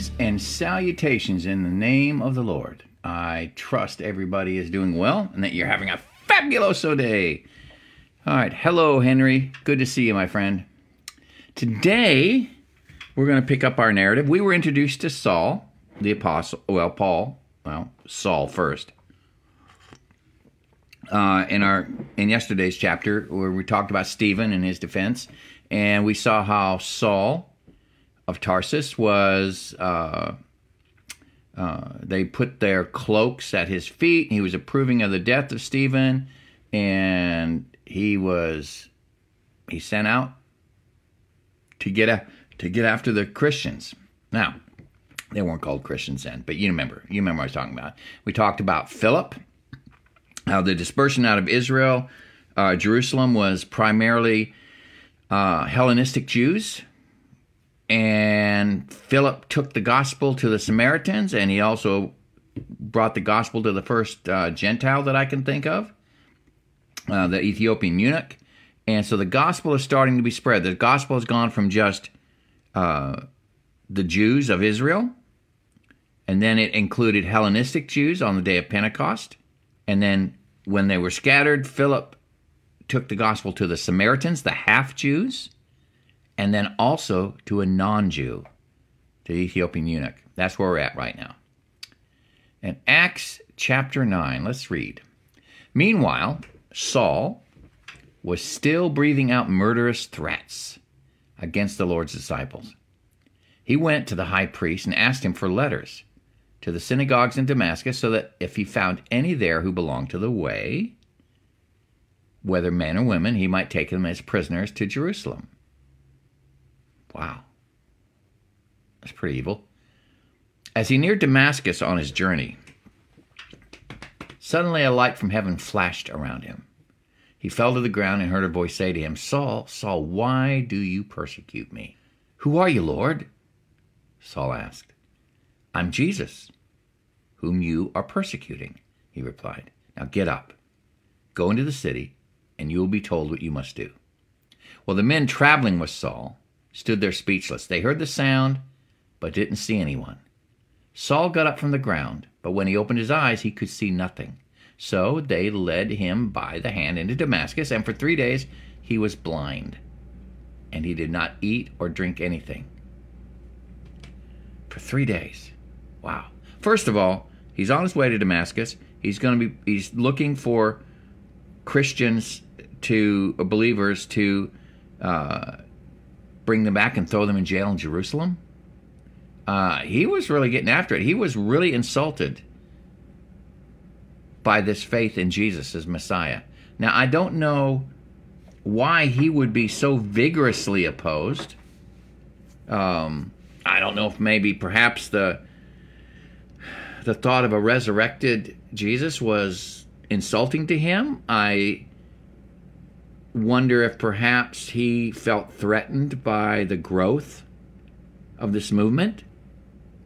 Greetings and salutations in the name of the Lord. I trust everybody is doing well and that you're having a fabuloso day. All right, hello Henry. Good to see you, my friend. Today, we're going to pick up our narrative. We were introduced to Saul, the apostle, Saul first. In yesterday's chapter, where we talked about Stephen and his defense, and we saw how Saul of Tarsus was, they put their cloaks at his feet. He was approving of the death of Stephen, and he sent out to get after the Christians. Now, they weren't called Christians then, but you remember what I was talking about. We talked about Philip, how the dispersion out of Israel, Jerusalem was primarily Hellenistic Jews. And Philip took the gospel to the Samaritans, and he also brought the gospel to the first Gentile that I can think of, the Ethiopian eunuch. And so the gospel is starting to be spread. The gospel has gone from just the Jews of Israel, and then it included Hellenistic Jews on the day of Pentecost. And then when they were scattered, Philip took the gospel to the Samaritans, the half-Jews, and then also to a non-Jew, to the Ethiopian eunuch. That's where we're at right now. In Acts chapter 9, let's read. Meanwhile, Saul was still breathing out murderous threats against the Lord's disciples. He went to the high priest and asked him for letters to the synagogues in Damascus, so that if he found any there who belonged to the way, whether men or women, he might take them as prisoners to Jerusalem. Wow, that's pretty evil. As he neared Damascus on his journey, suddenly a light from heaven flashed around him. He fell to the ground and heard a voice say to him, "Saul, Saul, why do you persecute me?" "Who are you, Lord?" Saul asked. "I'm Jesus, whom you are persecuting," he replied. "Now get up, go into the city, and you will be told what you must do." Well, the men traveling with Saul stood there speechless. They heard the sound, but didn't see anyone. Saul got up from the ground, but when he opened his eyes, he could see nothing. So they led him by the hand into Damascus, and for 3 days he was blind, and he did not eat or drink anything. For 3 days. Wow. First of all, he's on his way to Damascus. He's looking for Christians to, believers to, bring them back and throw them in jail in Jerusalem. He was really getting after it. He was really insulted by this faith in Jesus as Messiah. Now, I don't know why he would be so vigorously opposed. I don't know if maybe perhaps the thought of a resurrected Jesus was insulting to him. I wonder if perhaps he felt threatened by the growth of this movement,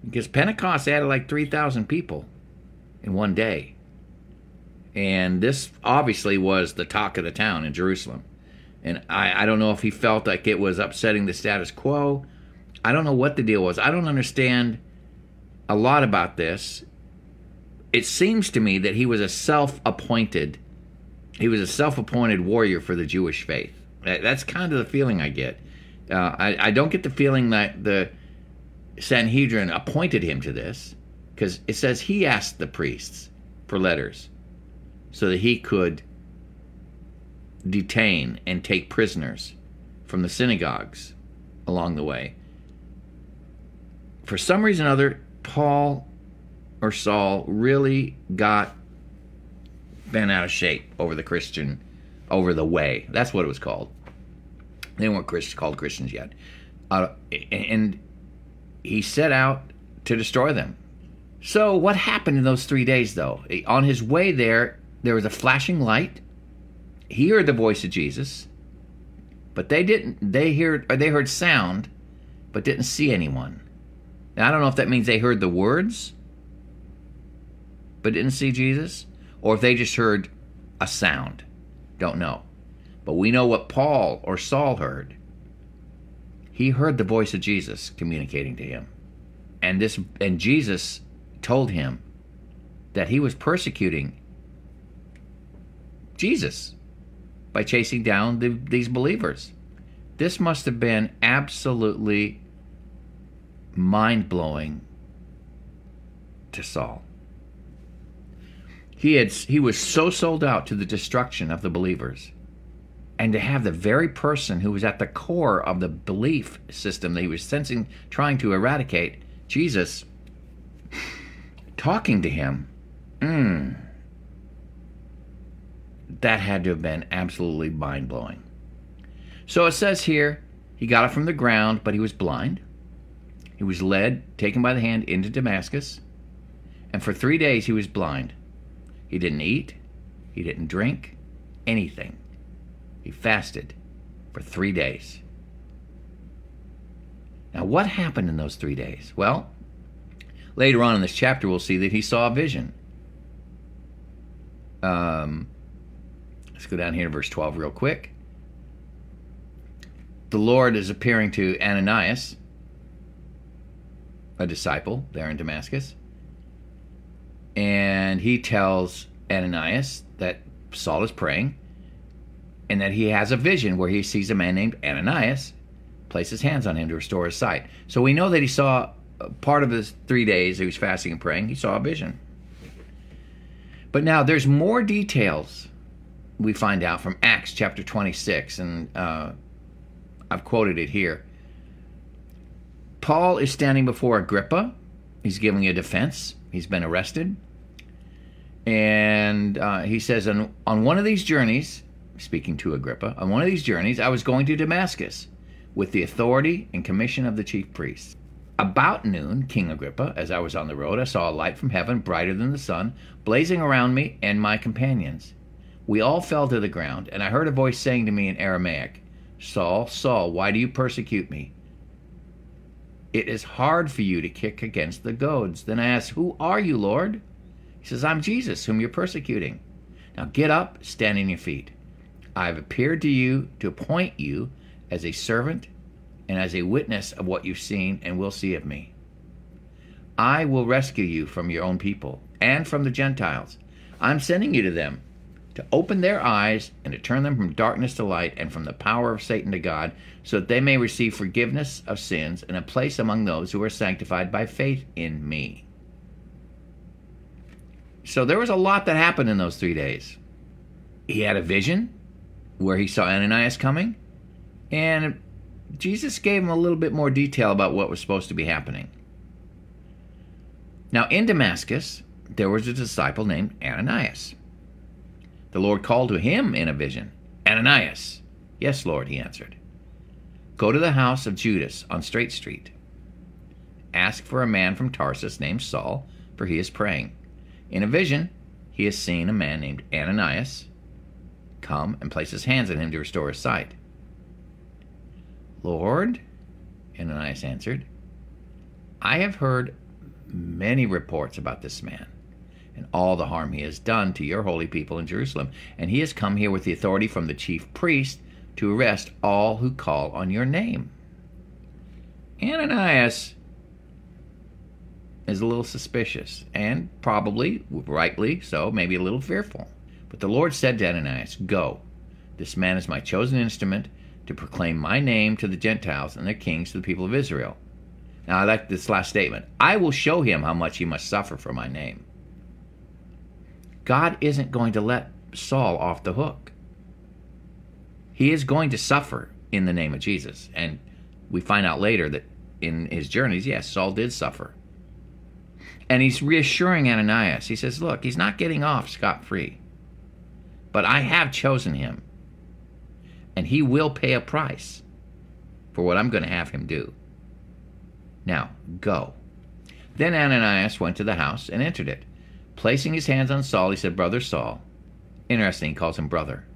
because Pentecost added like 3,000 people in one day, and this obviously was the talk of the town in Jerusalem. And I don't know if he felt like it was upsetting the status quo. I don't know what the deal was. I don't understand a lot about this. It seems to me that he was a self-appointed warrior for the Jewish faith. That's kind of the feeling I get. I don't get the feeling that the Sanhedrin appointed him to this, because it says he asked the priests for letters so that he could detain and take prisoners from the synagogues along the way. For some reason or other, Paul or Saul really got bent out of shape over the way. That's what it was called. They weren't called Christians yet. And he set out to destroy them. So what happened in those 3 days, though? On his way there was a flashing light. He heard the voice of Jesus, but they heard sound, but didn't see anyone. Now, I don't know if that means they heard the words, but didn't see Jesus, or if they just heard a sound. Don't know. But we know what Paul or Saul heard. He heard the voice of Jesus communicating to him. And Jesus told him that he was persecuting Jesus by chasing down these believers. This must have been absolutely mind-blowing to Saul. He was so sold out to the destruction of the believers, and to have the very person who was at the core of the belief system that he was trying to eradicate, Jesus, talking to him, that had to have been absolutely mind-blowing. So it says here, he got up from the ground, but he was blind. He was led, taken by the hand, into Damascus, and for 3 days he was blind. He didn't eat, he didn't drink, anything. He fasted for 3 days. Now, what happened in those 3 days? Well, later on in this chapter, we'll see that he saw a vision. Let's go down here to verse 12 real quick. The Lord is appearing to Ananias, a disciple there in Damascus, and he tells Ananias that Saul is praying and that he has a vision where he sees a man named Ananias place his hands on him to restore his sight. So we know that he saw part of his 3 days he was fasting and praying, he saw a vision. But now there's more details we find out from Acts chapter 26, and I've quoted it here. Paul is standing before Agrippa. He's giving a defense. He's been arrested. And he says, on one of these journeys, speaking to Agrippa, on one of these journeys, I was going to Damascus with the authority and commission of the chief priests. About noon, King Agrippa, as I was on the road, I saw a light from heaven brighter than the sun, blazing around me and my companions. We all fell to the ground, and I heard a voice saying to me in Aramaic, Saul, Saul, why do you persecute me? It is hard for you to kick against the goads. Then I asked, who are you, Lord? He says, I'm Jesus, whom you're persecuting. Now get up, stand on your feet. I have appeared to you to appoint you as a servant and as a witness of what you've seen and will see of me. I will rescue you from your own people and from the Gentiles. I'm sending you to them, to open their eyes and to turn them from darkness to light and from the power of Satan to God, so that they may receive forgiveness of sins and a place among those who are sanctified by faith in me. So there was a lot that happened in those 3 days. He had a vision where he saw Ananias coming, and Jesus gave him a little bit more detail about what was supposed to be happening. Now in Damascus, there was a disciple named Ananias. The Lord called to him in a vision, Ananias. Yes, Lord, he answered. Go to the house of Judas on Straight Street. Ask for a man from Tarsus named Saul, for he is praying. In a vision, he has seen a man named Ananias come and place his hands on him to restore his sight. Lord, Ananias answered, I have heard many reports about this man and all the harm he has done to your holy people in Jerusalem. And he has come here with the authority from the chief priest to arrest all who call on your name. Ananias is a little suspicious, and probably, rightly so, maybe a little fearful. But the Lord said to Ananias, Go, this man is my chosen instrument to proclaim my name to the Gentiles and their kings to the people of Israel. Now I like this last statement. I will show him how much he must suffer for my name. God isn't going to let Saul off the hook. He is going to suffer in the name of Jesus. And we find out later that in his journeys, yes, Saul did suffer. And he's reassuring Ananias. He says, look, he's not getting off scot-free. But I have chosen him. And he will pay a price for what I'm going to have him do. Now, go. Then Ananias went to the house and entered it. Placing his hands on Saul, he said, Brother Saul. Interesting, he calls him brother,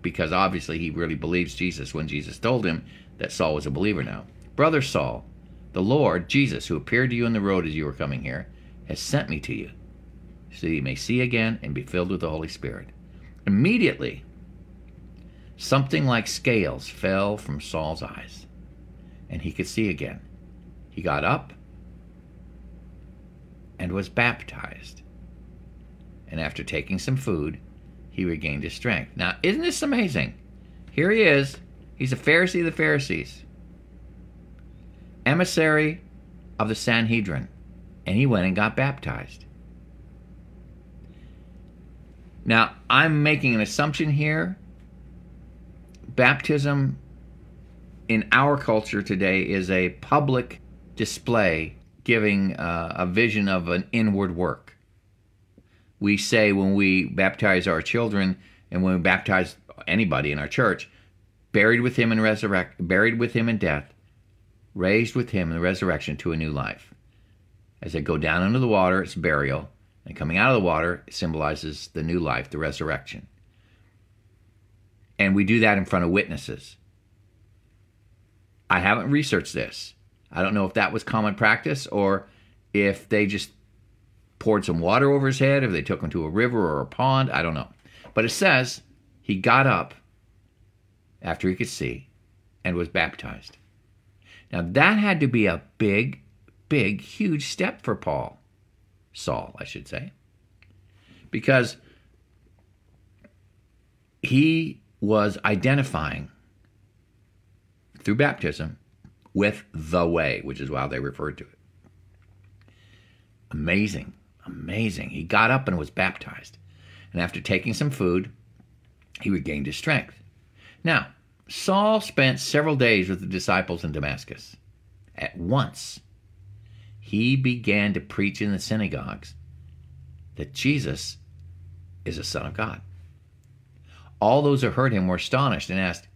because obviously he really believes Jesus when Jesus told him that Saul was a believer now. Brother Saul, the Lord, Jesus, who appeared to you on the road as you were coming here, has sent me to you, so that you may see again and be filled with the Holy Spirit. Immediately, something like scales fell from Saul's eyes, and he could see again. He got up and was baptized. And after taking some food, he regained his strength. Now, isn't this amazing? Here he is. He's a Pharisee of the Pharisees, emissary of the Sanhedrin, and he went and got baptized. Now, I'm making an assumption here. Baptism in our culture today is a public display giving a vision of an inward work. We say when we baptize our children and when we baptize anybody in our church, buried with him in death, raised with him in the resurrection to a new life. As they go down into the water, it's burial, and coming out of the water symbolizes the new life, the resurrection. And we do that in front of witnesses. I haven't researched this. I don't know if that was common practice or if they just poured some water over his head, if they took him to a river or a pond, I don't know. But it says he got up after he could see and was baptized. Now that had to be a big, big, huge step for Saul, I should say, because he was identifying through baptism with the way, which is how they referred to it. Amazing, amazing. He got up and was baptized. And after taking some food, he regained his strength. Now, Saul spent several days with the disciples in Damascus. At once, he began to preach in the synagogues that Jesus is the Son of God. All those who heard him were astonished and asked,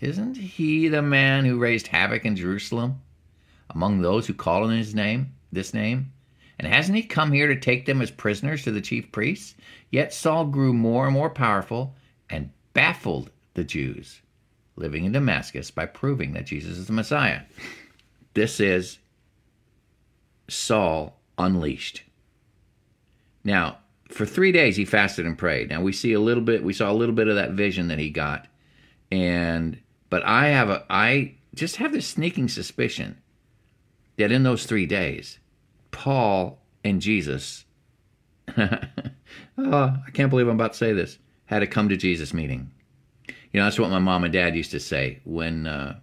"Isn't he the man who raised havoc in Jerusalem among those who call on his name, this name? And hasn't he come here to take them as prisoners to the chief priests?" Yet Saul grew more and more powerful and baffled the Jews living in Damascus by proving that Jesus is the Messiah. This is Saul unleashed. Now, for 3 days, he fasted and prayed. Now, we saw a little bit of that vision that he got. But I just have this sneaking suspicion that in those 3 days, Paul and Jesus, I can't believe I'm about to say this, had a come to Jesus meeting. You know, that's what my mom and dad used to say when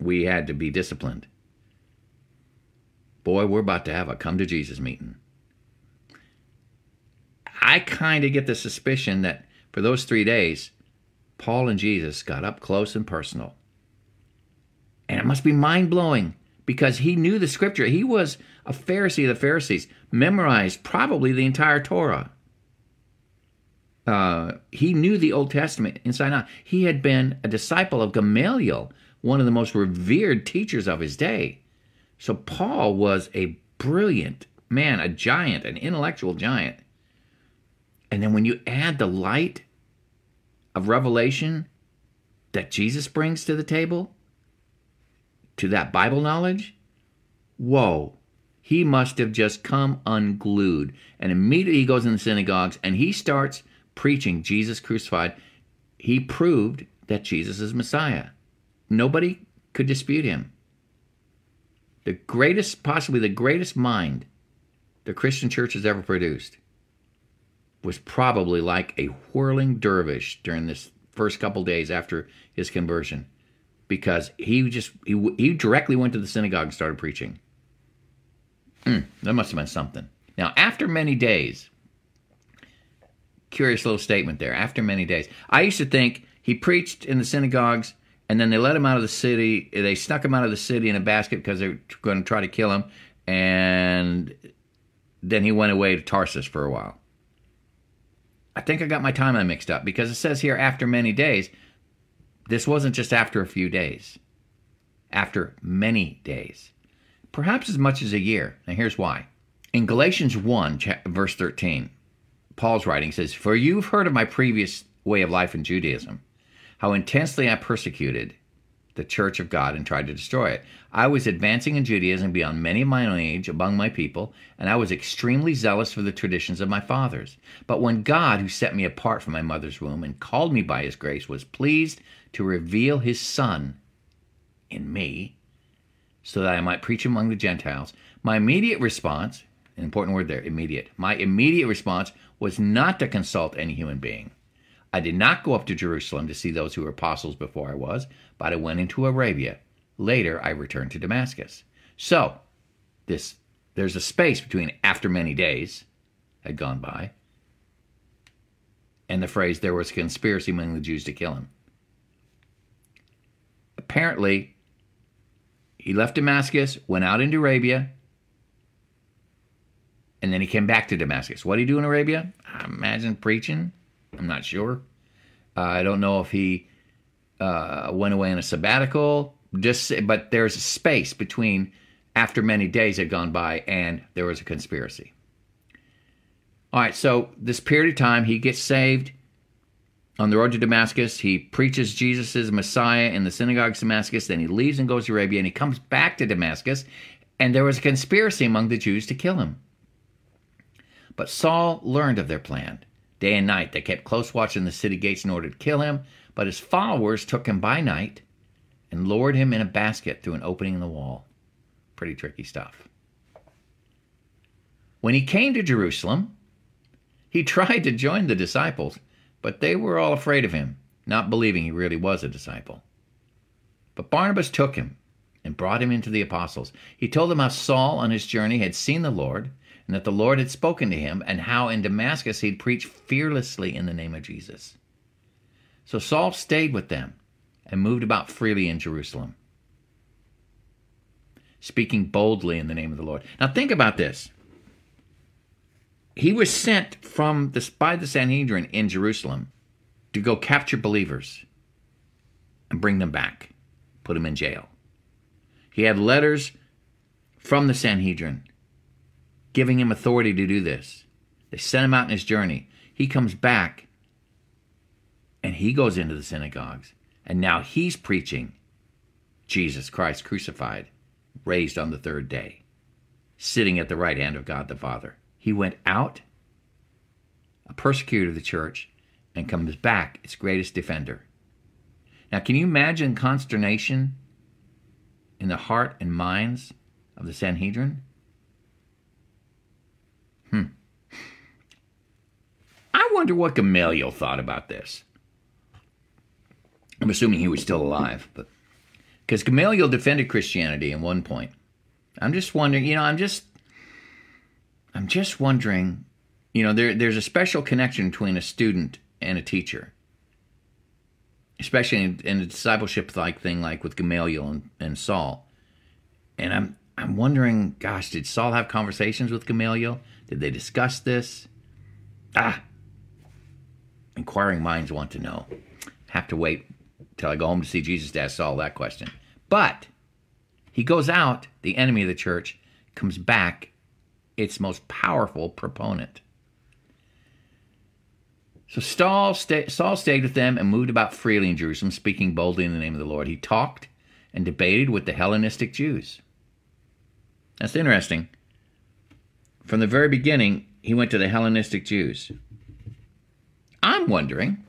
we had to be disciplined. Boy, we're about to have a come to Jesus meeting. I kind of get the suspicion that for those 3 days, Paul and Jesus got up close and personal. And it must be mind-blowing because he knew the scripture. He was a Pharisee of the Pharisees, memorized probably the entire Torah. He knew the Old Testament inside out. He had been a disciple of Gamaliel, one of the most revered teachers of his day. So Paul was a brilliant man, a giant, an intellectual giant. And then when you add the light of revelation that Jesus brings to the table, to that Bible knowledge, whoa, he must have just come unglued. And immediately he goes in the synagogues and he starts preaching Jesus crucified. He proved that Jesus is Messiah. Nobody could dispute him. Possibly the greatest mind the Christian church has ever produced was probably like a whirling dervish during this first couple days after his conversion, because he directly went to the synagogue and started preaching. That must have been something. Now, after many days, curious little statement there, after many days. I used to think he preached in the synagogues and then they let him out of the city. They snuck him out of the city in a basket because they were going to try to kill him. And then he went away to Tarsus for a while. I think I got my timeline mixed up because it says here after many days. This wasn't just after a few days. After many days. Perhaps as much as a year. Now here's why. In Galatians 1, verse 13, Paul's writing says, "For you've heard of my previous way of life in Judaism, how intensely I persecuted the church of God and tried to destroy it. I was advancing in Judaism beyond many of my own age among my people, and I was extremely zealous for the traditions of my fathers. But when God, who set me apart from my mother's womb and called me by his grace, was pleased to reveal his Son in me so that I might preach among the Gentiles, my immediate response," An important word there, immediate. My immediate response was not to consult any human being. I did not go up to Jerusalem to see those who were apostles before I was, but I went into Arabia. Later, I returned to Damascus. So, there's a space between after many days had gone by and the phrase, there was a conspiracy among the Jews to kill him. Apparently, he left Damascus, went out into Arabia, and then he came back to Damascus. What did he do in Arabia? I imagine preaching. I'm not sure. I don't know if he went away on a sabbatical. But there's a space between after many days had gone by and there was a conspiracy. All right, so this period of time, he gets saved on the road to Damascus. He preaches Jesus' Messiah in the synagogue of Damascus. Then he leaves and goes to Arabia, and he comes back to Damascus, and there was a conspiracy among the Jews to kill him. But Saul learned of their plan. Day and night, they kept close watch in the city gates in order to kill him, but his followers took him by night and lowered him in a basket through an opening in the wall. Pretty tricky stuff. When he came to Jerusalem, he tried to join the disciples, but they were all afraid of him, not believing he really was a disciple. But Barnabas took him and brought him into the apostles. He told them how Saul on his journey had seen the Lord, and that the Lord had spoken to him, and how in Damascus he'd preached fearlessly in the name of Jesus. So Saul stayed with them and moved about freely in Jerusalem, speaking boldly in the name of the Lord. Now think about this. He was sent by the Sanhedrin in Jerusalem to go capture believers and bring them back, put them in jail. He had letters from the Sanhedrin giving him authority to do this. They sent him out on his journey. He comes back, and he goes into the synagogues, and now he's preaching Jesus Christ crucified, raised on the third day, sitting at the right hand of God the Father. He went out, a persecutor of the church, and comes back, its greatest defender. Now, can you imagine consternation in the heart and minds of the Sanhedrin? I wonder what Gamaliel thought about this. I'm assuming he was still alive, but because Gamaliel defended Christianity at one point. I'm just wondering, I'm just wondering, there's a special connection between a student and a teacher, especially in a discipleship-like thing like with Gamaliel and Saul. And I'm wondering, gosh, did Saul have conversations with Gamaliel? Did they discuss this? Inquiring minds want to know. Have to wait till I go home to see Jesus to ask Saul that question. But he goes out, the enemy of the church, comes back, its most powerful proponent. So Saul stayed with them and moved about freely in Jerusalem, speaking boldly in the name of the Lord. He talked and debated with the Hellenistic Jews. That's interesting. From the very beginning, he went to the Hellenistic Jews. I'm wondering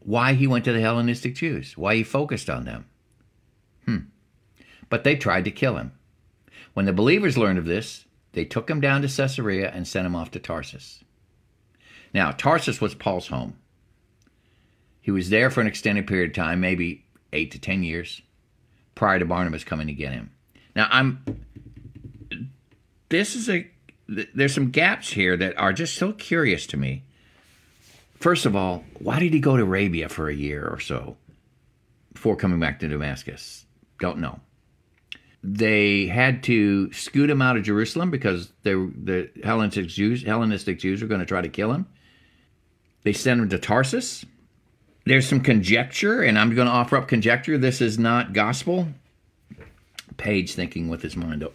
why he went to the Hellenistic Jews, why he focused on them. But they tried to kill him. When the believers learned of this, they took him down to Caesarea and sent him off to Tarsus. Now, Tarsus was Paul's home. He was there for an extended period of time, maybe 8 to 10 years, prior to Barnabas coming to get him. Now, there's some gaps here that are just so curious to me. First of all, why did he go to Arabia for a year or so before coming back to Damascus? Don't know. They had to scoot him out of Jerusalem because the Hellenistic Jews were going to try to kill him. They sent him to Tarsus. There's some conjecture, and I'm going to offer up conjecture. This is not gospel. Page thinking with his mind,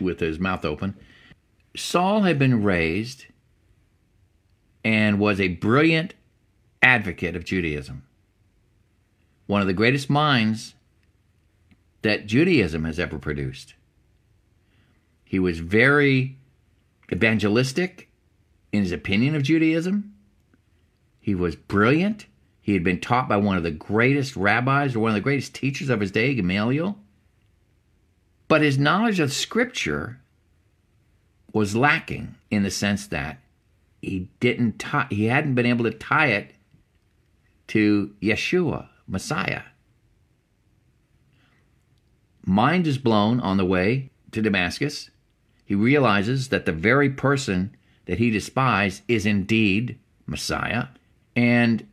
with his mouth open. Saul had been raised and was a brilliant advocate of Judaism. One of the greatest minds that Judaism has ever produced. He was very evangelistic in his opinion of Judaism. He was brilliant. He had been taught by one of the greatest rabbis or one of the greatest teachers of his day, Gamaliel. But his knowledge of Scripture was lacking in the sense that he hadn't been able to tie it to Yeshua, Messiah. Mind is blown on the way to Damascus. He realizes that the very person that he despised is indeed Messiah. And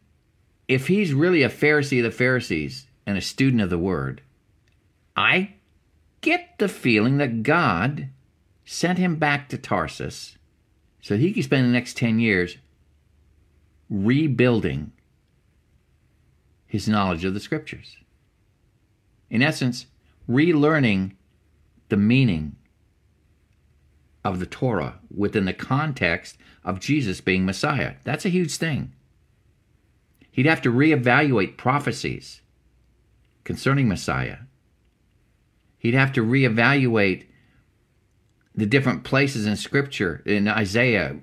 if he's really a Pharisee of the Pharisees and a student of the Word, I get the feeling that God sent him back to Tarsus so he could spend the next 10 years rebuilding his knowledge of the Scriptures. In essence, relearning the meaning of the Torah within the context of Jesus being Messiah. That's a huge thing. He'd have to reevaluate prophecies concerning Messiah. He'd have to reevaluate the different places in Scripture. In Isaiah,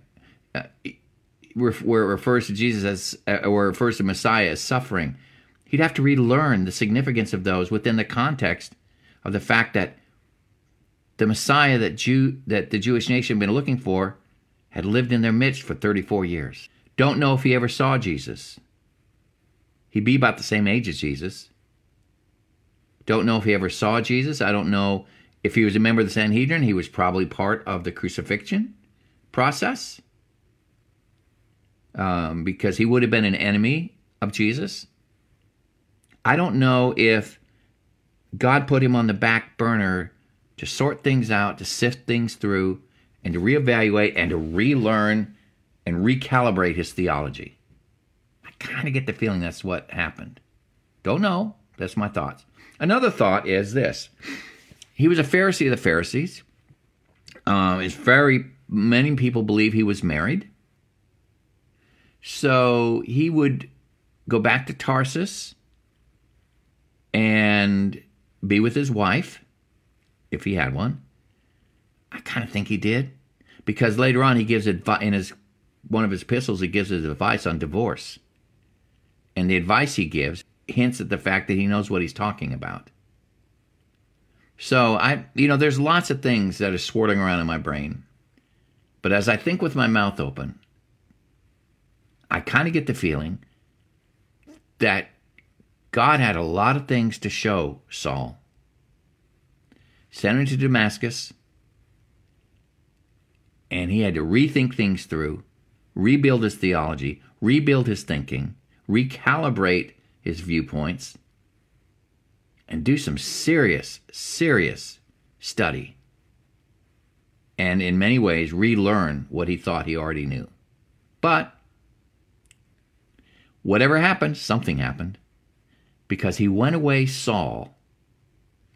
where it refers to Jesus as, or refers to Messiah as suffering, he'd have to relearn the significance of those within the context of the fact that the Messiah that the Jewish nation had been looking for had lived in their midst for 34 years. Don't know if he ever saw Jesus. He'd be about the same age as Jesus. Don't know if he ever saw Jesus. I don't know if he was a member of the Sanhedrin. He was probably part of the crucifixion process because he would have been an enemy of Jesus. I don't know if God put him on the back burner to sort things out, to sift things through, and to reevaluate and to relearn and recalibrate his theology. I kind of get the feeling that's what happened. Don't know. That's my thoughts. Another thought is this. He was a Pharisee of the Pharisees. It's very many people believe he was married. So he would go back to Tarsus and be with his wife, if he had one. I kind of think he did, because later on he gives advice in one of his epistles. He gives his advice on divorce, and the advice he gives hints at the fact that he knows what he's talking about. So there's lots of things that are swirling around in my brain, but as I think with my mouth open, I kind of get the feeling that God had a lot of things to show Saul. Sent him to Damascus, and he had to rethink things through, rebuild his theology, rebuild his thinking, recalibrate his viewpoints, and do some serious, serious study, and in many ways relearn what he thought he already knew. But whatever happened, something happened, because he went away Saul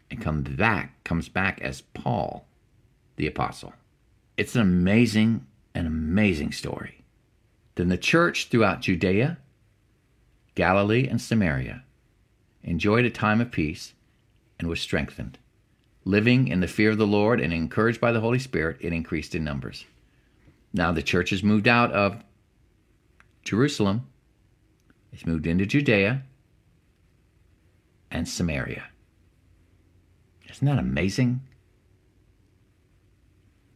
and comes back as Paul, the apostle. It's an amazing story. Then the church throughout Judea, Galilee, and Samaria enjoyed a time of peace and was strengthened. Living in the fear of the Lord and encouraged by the Holy Spirit, it increased in numbers. Now the church has moved out of Jerusalem. It's moved into Judea and Samaria. Isn't that amazing?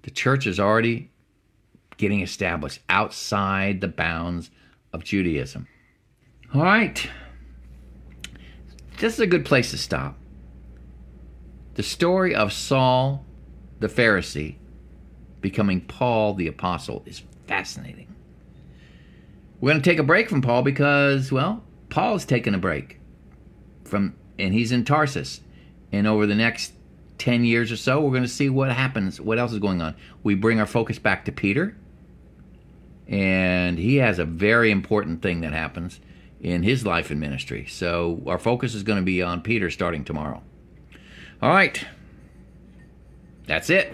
The church is already getting established outside the bounds of Judaism. All right. This is a good place to stop. The story of Saul the Pharisee becoming Paul the Apostle is fascinating. We're going to take a break from Paul because, well, Paul's taking a break and he's in Tarsus. And over the next 10 years or so, we're going to see what happens, what else is going on. We bring our focus back to Peter, and he has a very important thing that happens in his life and ministry. So our focus is going to be on Peter starting tomorrow. All right. That's it.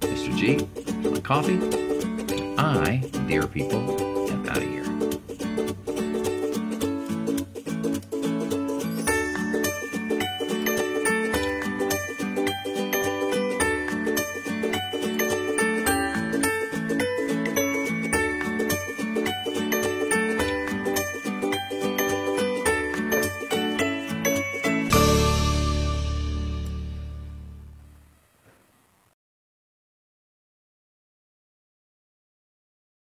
Mr. G, my coffee. I, dear people,